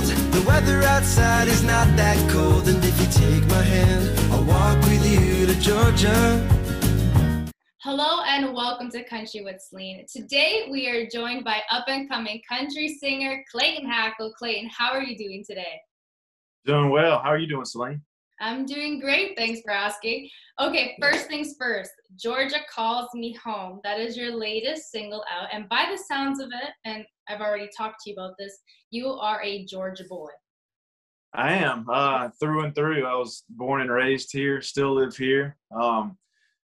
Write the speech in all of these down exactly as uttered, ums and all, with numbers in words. cold. The weather outside is not that cold. And if you take my hand, I'll walk with you to Georgia. Hello and welcome to Country with Celine. Today we are joined by up-and-coming country singer Clayton Hackle. Clayton, how are you doing today? Doing well. How are you doing, Celine? I'm doing great. Thanks for asking. Okay, first things first, Georgia Calls Me Home. That is your latest single out. And by the sounds of it, and I've already talked to you about this, you are a Georgia boy. I am. Uh, through and through. I was born and raised here, still live here. Um,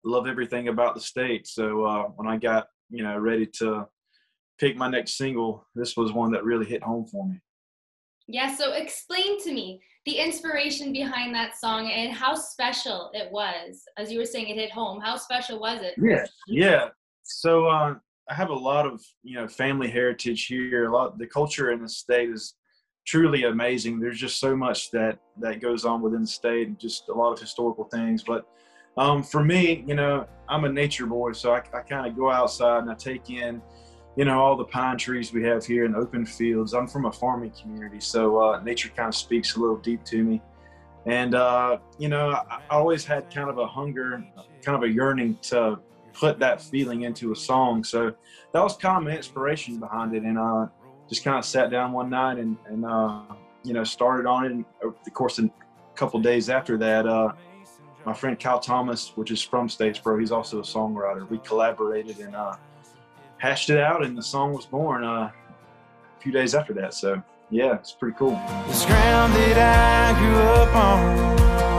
love everything about the state. So uh, when I got, you know, ready to pick my next single, this was one that really hit home for me. Yeah, so explain to me the inspiration behind that song and how special it was. As you were saying, it hit home. How special was it? Yeah, yeah. So uh, I have a lot of, you know, family heritage here. A lot, the culture in the state is truly amazing. There's just so much that, that goes on within the state and just a lot of historical things. But um, for me, you know, I'm a nature boy, so I, I kind of go outside and I take in, you know, all the pine trees we have here in open fields. I'm from a farming community, so uh, nature kind of speaks a little deep to me. And, uh, you know, I always had kind of a hunger, kind of a yearning to put that feeling into a song. So that was kind of my inspiration behind it. And I uh, just kind of sat down one night and, and uh, you know, started on it. And of course, a couple of days after that, uh, my friend Kyle Thomas, which is from Statesboro, he's also a songwriter. We collaborated and uh, hashed it out, and the song was born uh, a few days after that. So yeah, it's pretty cool. This ground that I grew up on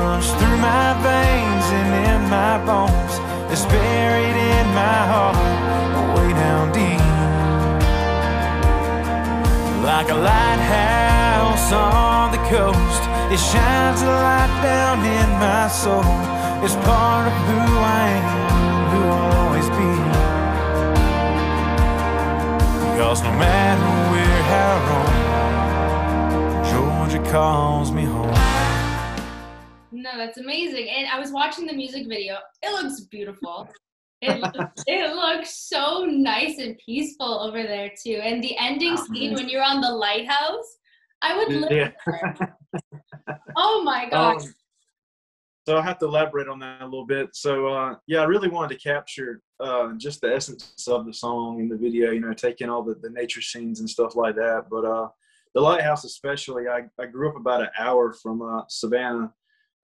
runs through my veins and in my bones. It's buried in my heart, way down deep. Like a lighthouse on the coast, it shines a light down in my soul. It's part of who I am, who I'll always be. Cause no matter where, how wrong, Georgia calls me home. No, that's amazing. And I was watching the music video. It looks beautiful. It, it looks so nice and peaceful over there, too. And the ending scene when you're on the lighthouse, I would live yeah. there. Oh, my gosh. Um, so I have to elaborate on that a little bit. So, uh, yeah, I really wanted to capture Uh, just the essence of the song and the video, you know, taking all the, the nature scenes and stuff like that. But uh, the lighthouse especially, I, I grew up about an hour from uh, Savannah,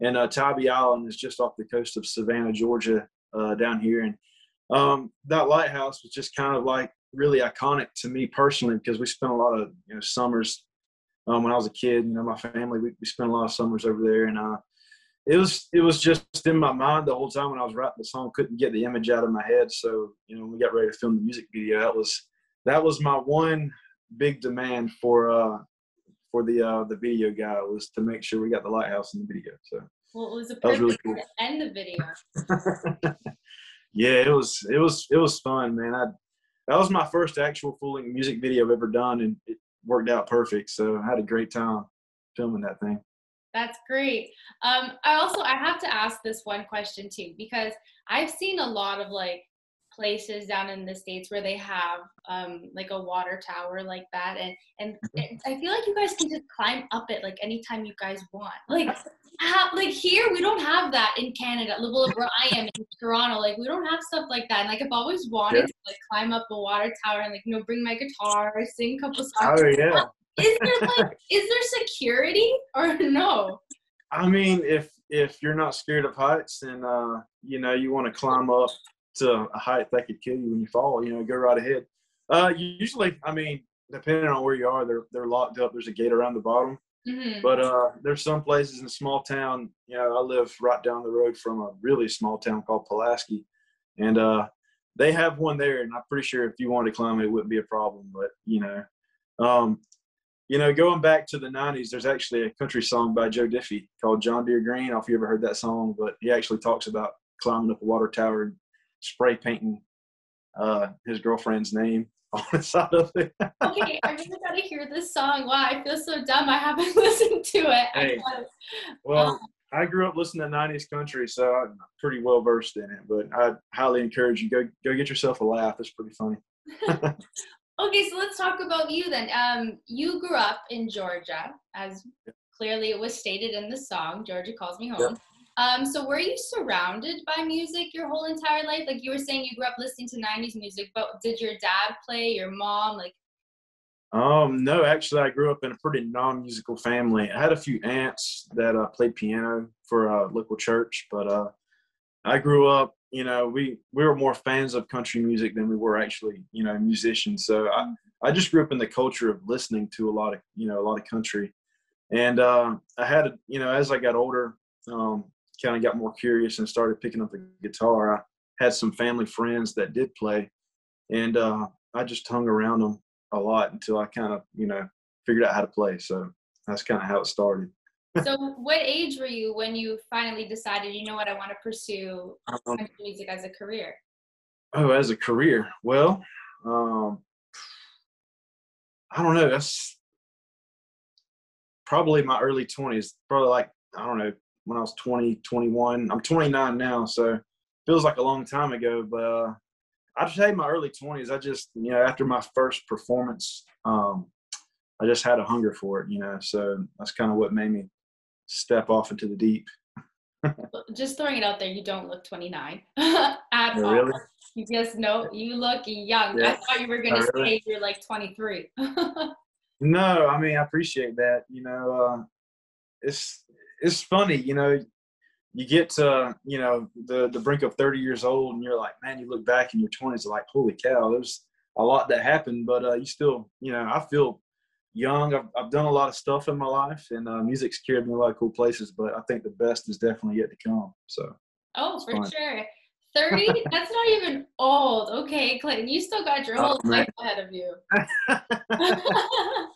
and uh, Tybee Island is just off the coast of Savannah, Georgia, uh, down here. And um, that lighthouse was just kind of like really iconic to me personally, because we spent a lot of, you know, summers um, when I was a kid. You know, my family, we, we spent a lot of summers over there. And uh, It was it was just in my mind the whole time when I was writing the song. Couldn't get the image out of my head. So, you know, when we got ready to film the music video, that was that was my one big demand for uh, for the uh, the video guy, was to make sure we got the lighthouse in the video. So well, it was a perfect really cool. end of video. Yeah, it was it was it was fun, man. I that was my first actual full music video I've ever done, and it worked out perfect. So I had a great time filming that thing. That's great. Um, I also, I have to ask this one question too, because I've seen a lot of like places down in the States where they have um, like a water tower like that. And, and it, I feel like you guys can just climb up it like anytime you guys want. Like, have, like here, we don't have that in Canada, where I am in Toronto. Like we don't have stuff like that. And like I've always wanted yeah. to like climb up a water tower and like, you know, bring my guitar, sing a couple songs. Oh yeah. Is there like is there security or no? I mean, if if you're not scared of heights and uh, you know, you want to climb up to a height that could kill you when you fall, you know, go right ahead. Uh, usually, I mean, depending on where you are, they're they're locked up. There's a gate around the bottom. Mm-hmm. But uh, there's some places in a small town. You know, I live right down the road from a really small town called Pulaski, and uh, they have one there. And I'm pretty sure if you wanted to climb it, it wouldn't be a problem. But you know. Um, You know, going back to the nineties, there's actually a country song by Joe Diffie called John Deere Green. I don't know if you ever heard that song, but he actually talks about climbing up a water tower and spray painting uh, his girlfriend's name on the side of it. Okay, I really got to hear this song. Wow, I feel so dumb. I haven't listened to it. Hey, I well, uh, I grew up listening to nineties country, so I'm pretty well versed in it. But I highly encourage you, go, go get yourself a laugh. It's pretty funny. Okay, so let's talk about you then. Um, you grew up in Georgia, as clearly it was stated in the song, Georgia Calls Me Home. Yep. Um, so were you surrounded by music your whole entire life? Like you were saying, you grew up listening to nineties music, but did your dad play, your mom? Like, um, no, actually I grew up in a pretty non-musical family. I had a few aunts that uh, played piano for a local church, but uh, I grew up, you know, we, we were more fans of country music than we were actually, you know, musicians. So I, I just grew up in the culture of listening to a lot of, you know, a lot of country. And uh, I had, you know, as I got older, um, kind of got more curious and started picking up the guitar. I had some family friends that did play, and uh, I just hung around them a lot until I kind of, you know, figured out how to play. So that's kind of how it started. So what age were you when you finally decided, you know what, I want to pursue um, music as a career? Oh, as a career? Well, um, I don't know. That's probably my early twenties. Probably like, I don't know, when I was twenty, twenty-one. I'm twenty-nine now, so feels like a long time ago. But uh, I just had my early twenties. I just, you know, after my first performance, um, I just had a hunger for it, you know. So that's kind of what made me step off into the deep. Just throwing it out there, you don't look twenty-nine at yeah, all. Really? You just know you look young. Yeah. I thought you were gonna oh, really? say you're like twenty-three. No, I mean, I appreciate that. You know, uh, it's it's funny, you know, you get to, you know, the the brink of thirty years old, and you're like, man, you look back in your twenties, like, holy cow, there's a lot that happened, but uh, you still, you know, I feel young. I've, I've done a lot of stuff in my life, and uh, music's carried me a lot of cool places, but I think the best is definitely yet to come. So oh for fun. Sure. thirty That's not even old. Okay, Clayton, you still got your whole oh, life ahead of you.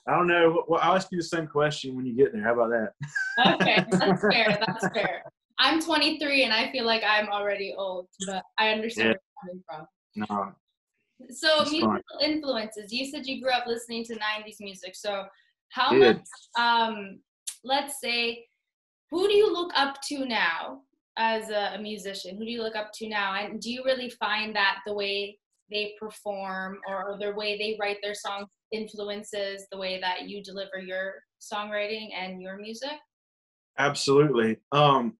I don't know. Well, I'll ask you the same question when you get there. How about that? Okay, that's fair. That's fair. I'm twenty-three and I feel like I'm already old, but I understand yeah. where you're coming from. No. So musical influences, you said you grew up listening to nineties music. So how Good. much, um, let's say, who do you look up to now as a, a musician? Who do you look up to now? And do you really find that the way they perform or, or the way they write their songs influences the way that you deliver your songwriting and your music? Absolutely. Um,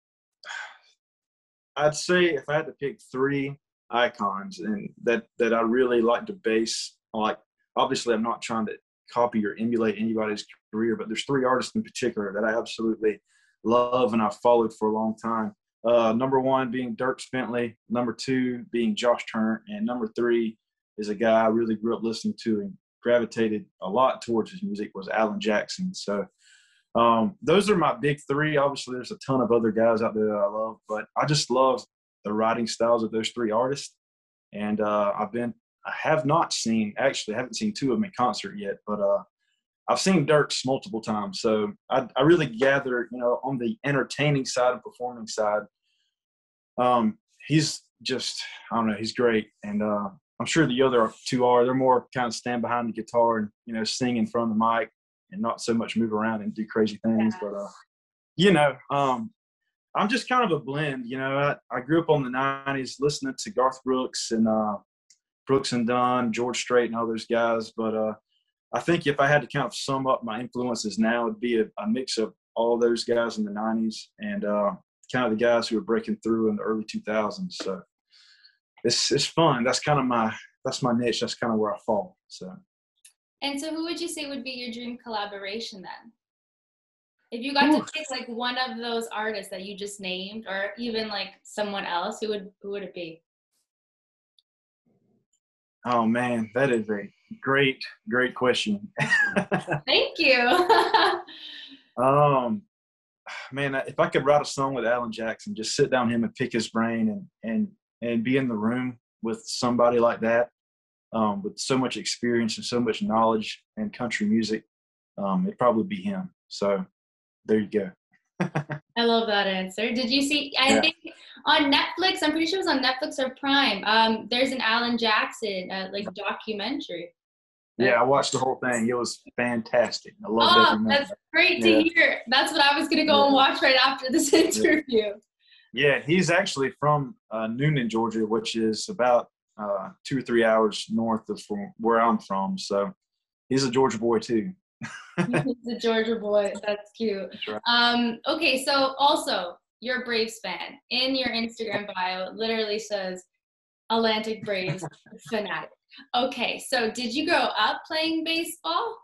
I'd say if I had to pick three icons and that that I really like to base, like, obviously I'm not trying to copy or emulate anybody's career, but there's three artists in particular that I absolutely love and I've followed for a long time. Uh, number one being Dirks Bentley, number two being Josh Turner, and number three is a guy I really grew up listening to and gravitated a lot towards his music was Alan Jackson. So um, those are my big three. Obviously there's a ton of other guys out there that I love, but I just love the writing styles of those three artists. And uh, I've been, I have not seen, actually I haven't seen two of them in concert yet, but uh, I've seen Dirks multiple times. So I, I really gather, you know, on the entertaining side and performing side, um, he's just, I don't know, he's great. And uh, I'm sure the other two are, they're more kind of stand behind the guitar and, you know, sing in front of the mic and not so much move around and do crazy things. Yeah. But, uh, you know, um, I'm just kind of a blend, you know. I, I grew up on the nineties listening to Garth Brooks and uh, Brooks and Dunn, George Strait, and all those guys. But uh, I think if I had to kind of sum up my influences now, it'd be a, a mix of all those guys in the nineties and uh, kind of the guys who were breaking through in the early two thousands. So it's it's fun. That's kind of my that's my niche. That's kind of where I fall. So. And so, who would you say would be your dream collaboration then? If you got Ooh. to pick like one of those artists that you just named, or even like someone else, who would who would it be? Oh man, that is a great, great question. Thank you. um, man, if I could write a song with Alan Jackson, just sit down with him and pick his brain, and and and be in the room with somebody like that, um, with so much experience and so much knowledge in country music, um, it'd probably be him. So. There you go. I love that answer. Did you see, I yeah. think on Netflix, I'm pretty sure it was on Netflix or Prime, um, there's an Alan Jackson, uh, like, documentary. Yeah, I watched the whole thing. It was fantastic. I love oh, that. Oh, that's great to yeah. hear. That's what I was going to go yeah. and watch right after this interview. Yeah, yeah, he's actually from uh, Noonan, Georgia, which is about uh, two or three hours north of from where I'm from. So he's a Georgia boy too. He's a Georgia boy. That's cute. That's right. Um, okay. So also you're a Braves fan. In your Instagram bio, it literally says Atlantic Braves fanatic. Okay. So did you grow up playing baseball?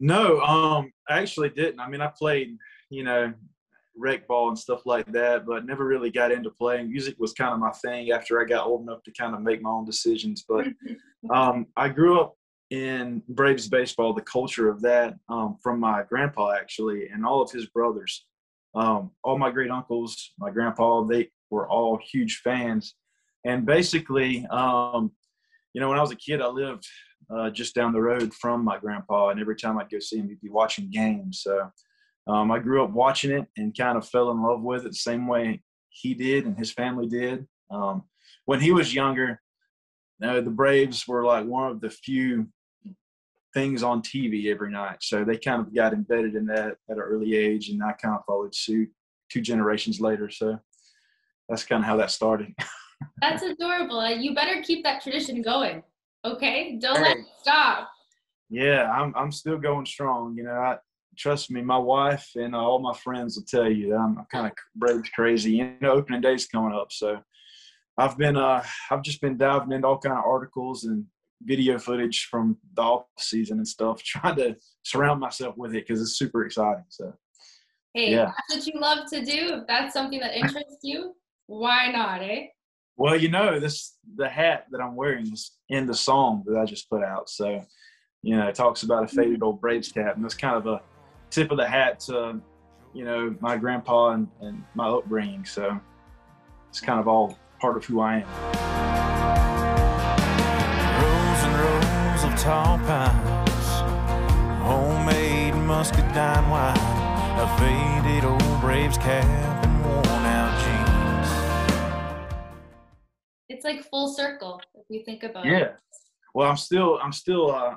No, um, I actually didn't. I mean, I played, you know, rec ball and stuff like that, but never really got into playing. Music was kind of my thing after I got old enough to kind of make my own decisions. But um, I grew up in Braves baseball, the culture of that, um, from my grandpa, actually, and all of his brothers. Um, all my great uncles, my grandpa, they were all huge fans. And basically, um, you know, when I was a kid, I lived – Uh, just down the road from my grandpa, and every time I'd go see him, he'd be watching games. So um, I grew up watching it and kind of fell in love with it the same way he did and his family did. Um, when he was younger, you know, the Braves were like one of the few things on T V every night. So they kind of got embedded in that at an early age, and I kind of followed suit two generations later. So that's kind of how that started. That's adorable. You better keep that tradition going. Okay, don't hey. let it stop. Yeah, I'm I'm still going strong. You know, I, trust me, my wife and uh, all my friends will tell you that I'm kind of Braves crazy. You know, opening day's coming up, so I've been uh I've just been diving into all kind of articles and video footage from the off season and stuff, trying to surround myself with it because it's super exciting. So, hey, yeah. That's what you love to do. If that's something that interests you, why not, eh? Well, you know, this the hat that I'm wearing is in the song that I just put out. So, you know, it talks about a faded old Braves cap, and that's kind of a tip of the hat to, you know, my grandpa and, and my upbringing. So it's kind of all part of who I am. Rows and rows of tall pines, homemade muscadine wine, a faded old Braves cap and worn-out jeans. It's like full circle if you think about yeah. it. Yeah. Well, I'm still, I'm still, uh,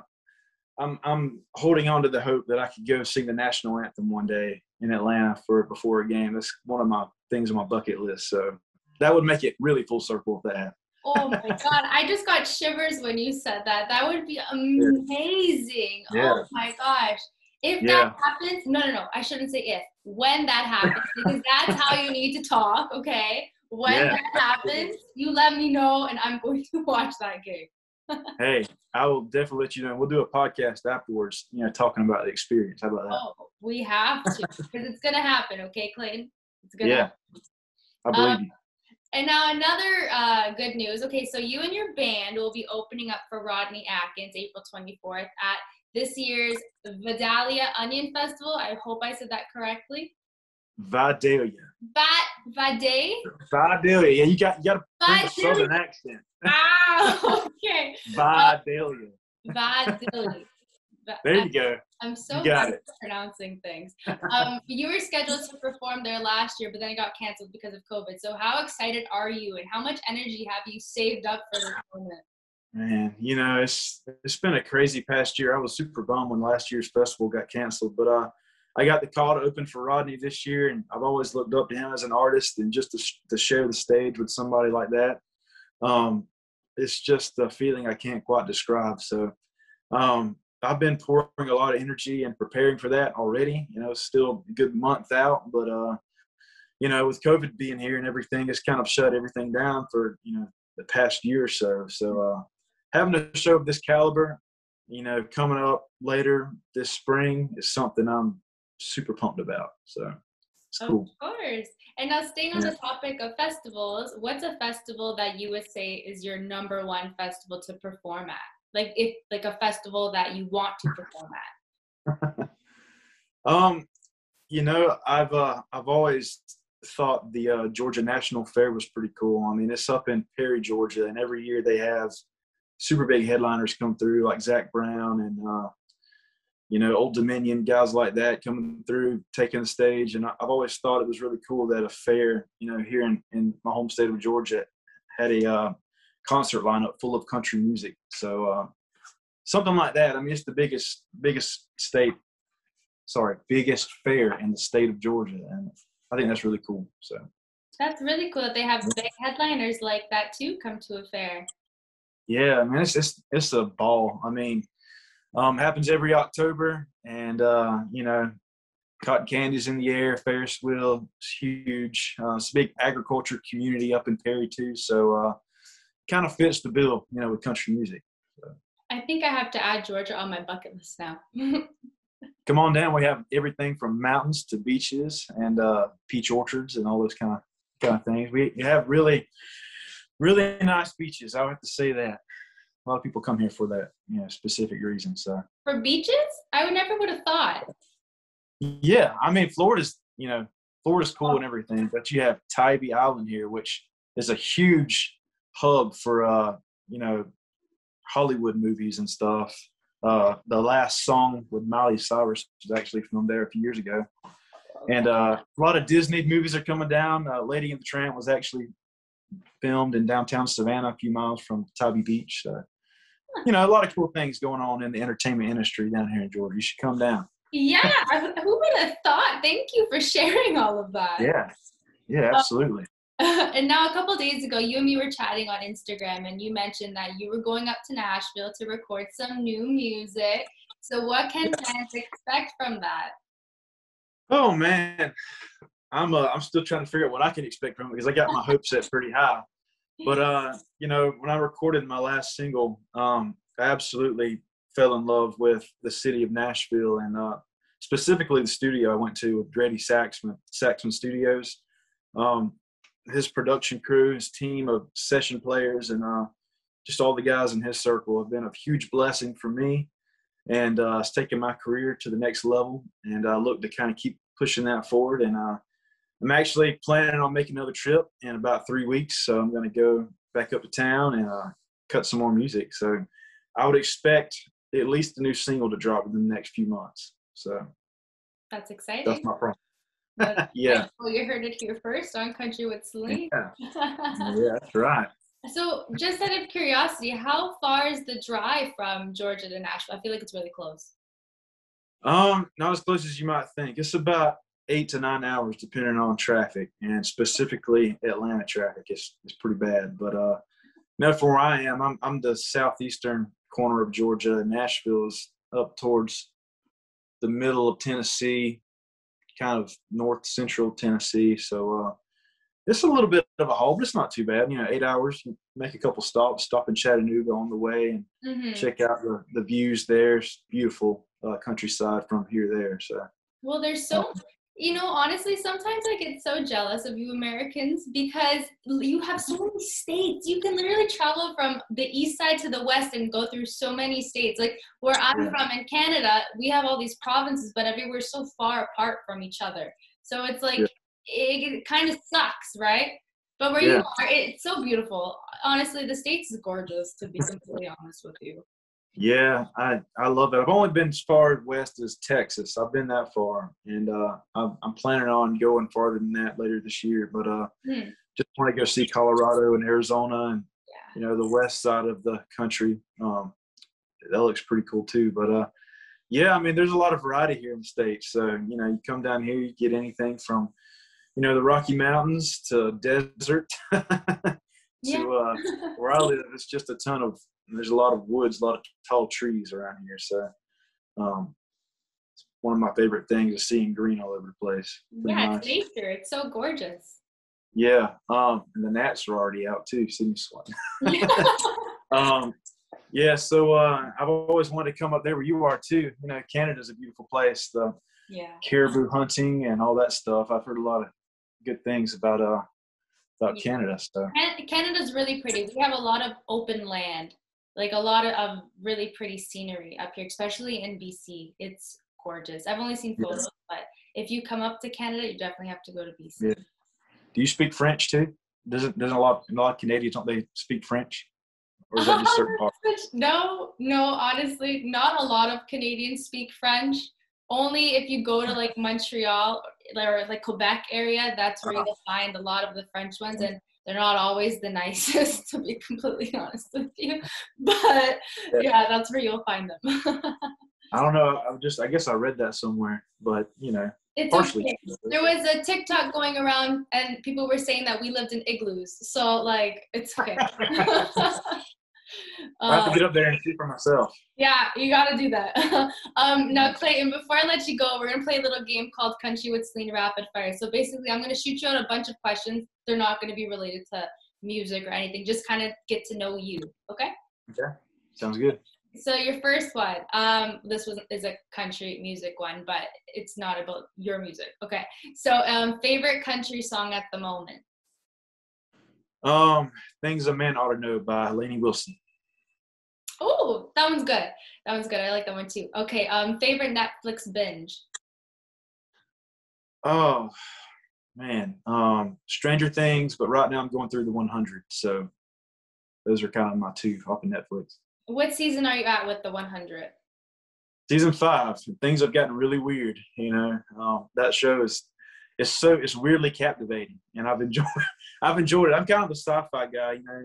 I'm, I'm holding on to the hope that I could go sing the national anthem one day in Atlanta for before a game. That's one of my things on my bucket list. So that would make it really full circle if that happened. Oh my God! I just got shivers when you said that. That would be amazing. Yeah. Oh my gosh! If yeah. that happens, no, no, no. I shouldn't say if. When that happens, because that's how you need to talk. Okay. When yeah. that happens, you let me know, and I'm going to watch that game. Hey, I will definitely let you know. We'll do a podcast afterwards, you know, talking about the experience. How about that? Oh, we have to, because it's going to happen, okay, Clayton? It's going to yeah. happen. I believe um, you. And now another uh, good news. Okay, so you and your band will be opening up for Rodney Atkins April twenty-fourth at this year's Vidalia Onion Festival. I hope I said that correctly. Vidalia. Vade? Vade? Vidalia. Yeah, you got you got a southern accent. Ah, okay. Vidalia. Vidalia. There you go. I'm so bad at pronouncing things. Um, you were scheduled to perform there last year, but then it got canceled because of COVID. So how excited are you, and how much energy have you saved up for this moment? Man, you know, it's it's been a crazy past year. I was super bummed when last year's festival got canceled, but uh. I got the call to open for Rodney this year, and I've always looked up to him as an artist, and just to, sh- to share the stage with somebody like that, um, it's just a feeling I can't quite describe. So um, I've been pouring a lot of energy and preparing for that already. You know, it's still a good month out, but, uh, you know, with COVID being here and everything, it's kind of shut everything down for, you know, the past year or so. So uh, having a show of this caliber, you know, coming up later this spring is something I'm super pumped about, so it's cool. Of course. And now, staying on yeah. the topic of festivals, what's a festival that you would say is your number one festival to perform at? Like, if like a festival that you want to perform at. um, you know, I've uh, I've always thought the uh, Georgia National Fair was pretty cool. I mean, it's up in Perry, Georgia, and every year they have super big headliners come through, like Zach Brown and. Uh, you know, Old Dominion, guys like that coming through, taking the stage. And I've always thought it was really cool that a fair, you know, here in, in my home state of Georgia had a uh, concert lineup full of country music. So uh, something like that. I mean, it's the biggest, biggest state, sorry, biggest fair in the state of Georgia. And I think that's really cool. So that's really cool that they have big headliners like that too come to a fair. Yeah, I mean, it's it's, it's a ball. I mean, um, happens every October, and uh, you know, cotton candy's in the air, Ferris wheel, it's huge. Uh, it's a big agriculture community up in Perry too, so uh, kind of fits the bill, you know, with country music. So. I think I have to add Georgia on my bucket list now. Come on down. We have everything from mountains to beaches and uh, peach orchards and all those kind of kind of things. We have really, really nice beaches. I would have to say that. A lot of people come here for that, you know, specific reason. So for beaches, I would never would have thought. Yeah, I mean, Florida's, you know, Florida's cool oh. and everything, but you have Tybee Island here, which is a huge hub for uh, you know, Hollywood movies and stuff. Uh, the last song with Miley Cyrus was actually from there a few years ago. And uh, a lot of Disney movies are coming down. Uh, Lady and the Tramp was actually filmed in downtown Savannah, a few miles from Tybee Beach. So, you know, a lot of cool things going on in the entertainment industry down here in Georgia. You should come down. Yeah, who would have thought? Thank you for sharing all of that. Yeah, yeah, absolutely. Um, and now a couple of days ago, you and me were chatting on Instagram, and you mentioned that you were going up to Nashville to record some new music. So what can fans expect from that? Oh man, I'm uh, I'm still trying to figure out what I can expect from it, because I got my hopes set pretty high. But uh, you know, when I recorded my last single, um, I absolutely fell in love with the city of Nashville, and uh, specifically the studio I went to with Randy Saxman, Saxman Studios. Um, his production crew, his team of session players, and uh, just all the guys in his circle have been a huge blessing for me. And uh, it's taken my career to the next level. And I look to kind of keep pushing that forward. And uh, I'm actually planning on making another trip in about three weeks. So I'm going to go back up to town and uh, cut some more music. So I would expect at least a new single to drop within the next few months. So that's exciting. That's my problem. Yeah. Well, you heard it here first on Country with Celine. Yeah. Yeah, that's right. So just out of curiosity, how far is the drive from Georgia to Nashville? I feel like it's really close. Um, not as close as you might think. It's about eight to nine hours depending on traffic, and specifically Atlanta traffic is is pretty bad. But uh no, from where I am, I'm I'm the southeastern corner of Georgia. Nashville is up towards the middle of Tennessee, kind of north central Tennessee. So uh, it's a little bit of a haul, but it's not too bad. You know, eight hours, make a couple stops, stop in Chattanooga on the way, and mm-hmm. check out the, the views there. It's beautiful uh, countryside from here there. So well, there's so, you know, honestly, sometimes I get so jealous of you Americans, because you have so many states. You can literally travel from the east side to the west and go through so many states. Like where I'm yeah. from in Canada, we have all these provinces, but everywhere's so far apart from each other. So it's like, yeah. it kind of sucks, right? But where yeah. you are, it's so beautiful. Honestly, the states is gorgeous, to be completely honest with you. Yeah, I, I love it. I've only been as far west as Texas. I've been that far, and uh, I'm, I'm planning on going farther than that later this year. But uh, mm. just want to go see Colorado and Arizona, and yeah. you know, the west side of the country. Um, that looks pretty cool too. But uh, yeah, I mean, there's a lot of variety here in the States. So you know, you come down here, you get anything from you know the Rocky Mountains to desert to uh, where I live. It's just a ton of there's a lot of woods, a lot of tall trees around here. So um, it's one of my favorite things is seeing green all over the place. Pretty yeah, nice. It's nature. It's so gorgeous. Yeah. Um, and the gnats are already out too. See me sweating. um, yeah. So uh, I've always wanted to come up there where you are too. You know, Canada's a beautiful place. The yeah. caribou hunting and all that stuff. I've heard a lot of good things about, uh, about yeah. Canada. So Canada's really pretty. We have a lot of open land. Like a lot of um, really pretty scenery up here, especially in B C. It's gorgeous. I've only seen photos, yeah. but if you come up to Canada, you definitely have to go to B C. Yeah. Do you speak French too? Doesn't doesn't a lot a lot of Canadians don't they speak French? Or is that just certain parts? No, no. Honestly, not a lot of Canadians speak French. Only if you go to like Montreal or like Quebec area, that's where uh-huh. you'll find a lot of the French ones and. They're not always the nicest, to be completely honest with you. But yeah, that's where you'll find them. I don't know. I just, I guess I read that somewhere, but you know, it's partially. Okay. There was a TikTok going around, and people were saying that we lived in igloos. So like, it's okay. I have to get up there and see for myself. Yeah, you got to do that. um, now, Clayton, before I let you go, we're going to play a little game called Country with Selena Rapid Fire. So basically, I'm going to shoot you out a bunch of questions. They're not going to be related to music or anything. Just kind of get to know you, okay? Okay, sounds good. So your first one, um, this was is a country music one, but it's not about your music. Okay, so um, favorite country song at the moment? Um, Things a Man Ought to Know by Helene Wilson. Oh, that one's good. That one's good. I like that one too. Okay, um, favorite Netflix binge? Oh, man. Um, Stranger Things, but right now I'm going through The one hundred. So those are kind of my two off of Netflix. What season are you at with The one hundred? Season five. Things have gotten really weird, you know. Um, that show is it's so it's weirdly captivating, and I've enjoyed I've enjoyed it. I'm kind of a sci-fi guy, you know.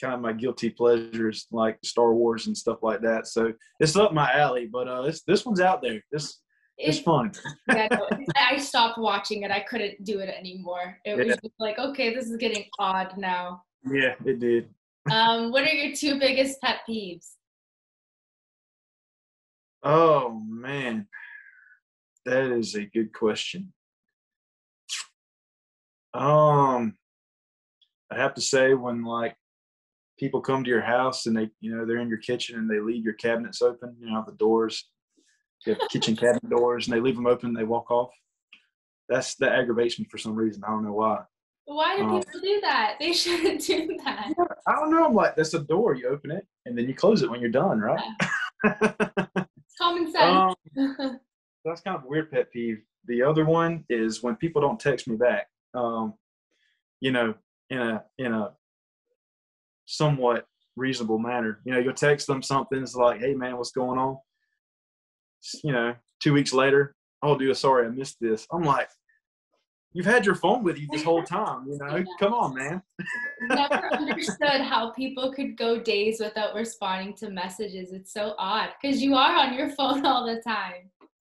Kind of my guilty pleasures like Star Wars and stuff like that. So it's up my alley, but uh, this this one's out there. This it's, it's fun. Yeah, no, I stopped watching it. I couldn't do it anymore. It yeah. was just like, okay, this is getting odd now. Yeah, it did. Um, what are your two biggest pet peeves? Oh, man. That is a good question. Um, I have to say when, like, people come to your house and they, you know, they're in your kitchen and they leave your cabinets open, you know, the doors, you have kitchen cabinet doors, and they leave them open and they walk off. That's, that aggravates me for some reason. I don't know why. Why do people um, do that? They shouldn't do that. I don't know. I'm like, that's a door. You open it, and then you close it when you're done, right? Yeah. It's common sense. Um, that's kind of a weird pet peeve. The other one is when people don't text me back, um, you know, in a in a somewhat reasonable manner. You know, you'll text them something. It's like, hey, man, what's going on? You know, two weeks later, oh, dude, sorry, I missed this. I'm like, you've had your phone with you this whole time, you know? Yeah. Come on, man. Never understood how people could go days without responding to messages. It's so odd, because you are on your phone all the time.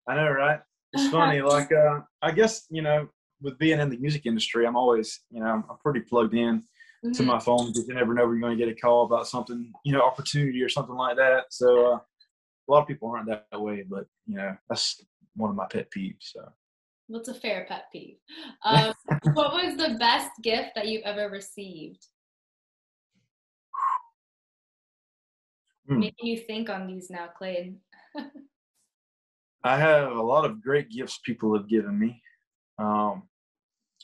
I know, right? It's funny. Like, uh, I guess, you know, with being in the music industry, I'm always, you know, I'm pretty plugged in mm-hmm. to my phone, because you never know when you're going to get a call about something, you know, opportunity or something like that. So uh, a lot of people aren't that way, but, you know, that's one of my pet peeves, so. What's a fair pet peeve? Um, what was the best gift that you've ever received? Mm. Maybe you think on these now, Clayton. I have a lot of great gifts people have given me. Um,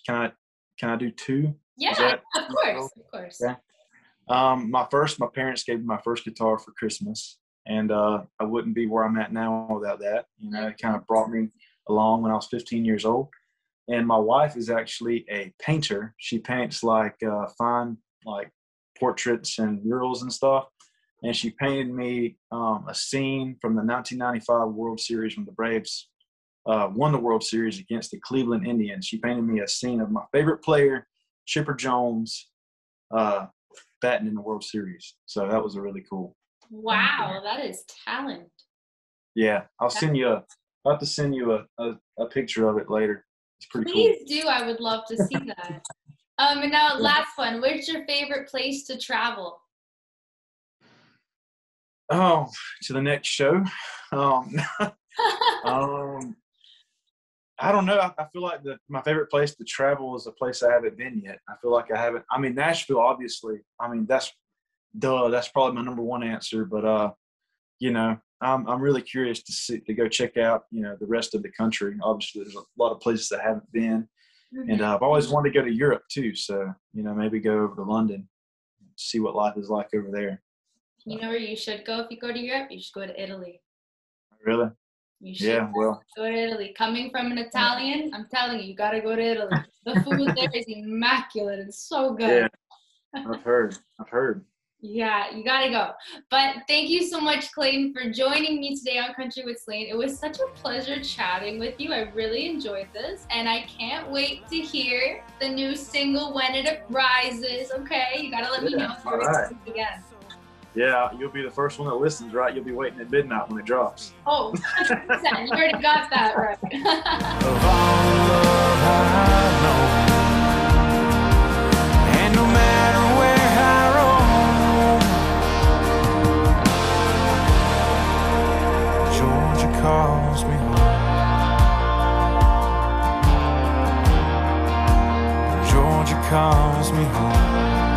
can I can I do two? Yeah, that, of course, of course. Yeah. Um, my first, my parents gave me my first guitar for Christmas, and uh, I wouldn't be where I'm at now without that. You know, it kind of brought me along when I was fifteen years old. And my wife is actually a painter. She paints like uh, fine like portraits and murals and stuff. And she painted me um, a scene from the nineteen ninety-five World Series when the Braves uh, won the World Series against the Cleveland Indians. She painted me a scene of my favorite player, Chipper Jones, uh, batting in the World Series. So that was a really cool. Wow, that is talent. Yeah, I'll send you a I'll have to send you a, a, a picture of it later. It's pretty Please cool. Please do. I would love to see that. um, and now, last one. Where's your favorite place to travel? Oh, to the next show. Um, um, I don't know. I, I feel like the, my favorite place to travel is a place I haven't been yet. I feel like I haven't. I mean, Nashville, obviously. I mean, that's duh. That's probably my number one answer. But, uh, you know. I'm I'm really curious to see to go check out you know the rest of the country. Obviously, there's a lot of places I haven't been, mm-hmm. and uh, I've always wanted to go to Europe too. So you know maybe go over to London, and see what life is like over there. So. You know where you should go if you go to Europe? You should go to Italy. Really? You should yeah. Well, go to Italy. Coming from an Italian, I'm telling you, you gotta go to Italy. The food there is immaculate and so good. Yeah, I've heard. I've heard. Yeah, you gotta go. But thank you so much, Clayton, for joining me today on Country with Selena. It was such a pleasure chatting with you. I really enjoyed this, and I can't wait to hear the new single when it arises. Okay, you gotta let yeah, me know before we right. again. Yeah, you'll be the first one that listens, right? You'll be waiting at midnight when it drops. Oh, one hundred percent. You already got that right. Of all love I know. And no matter where I roam, calls me home. Georgia calls me home.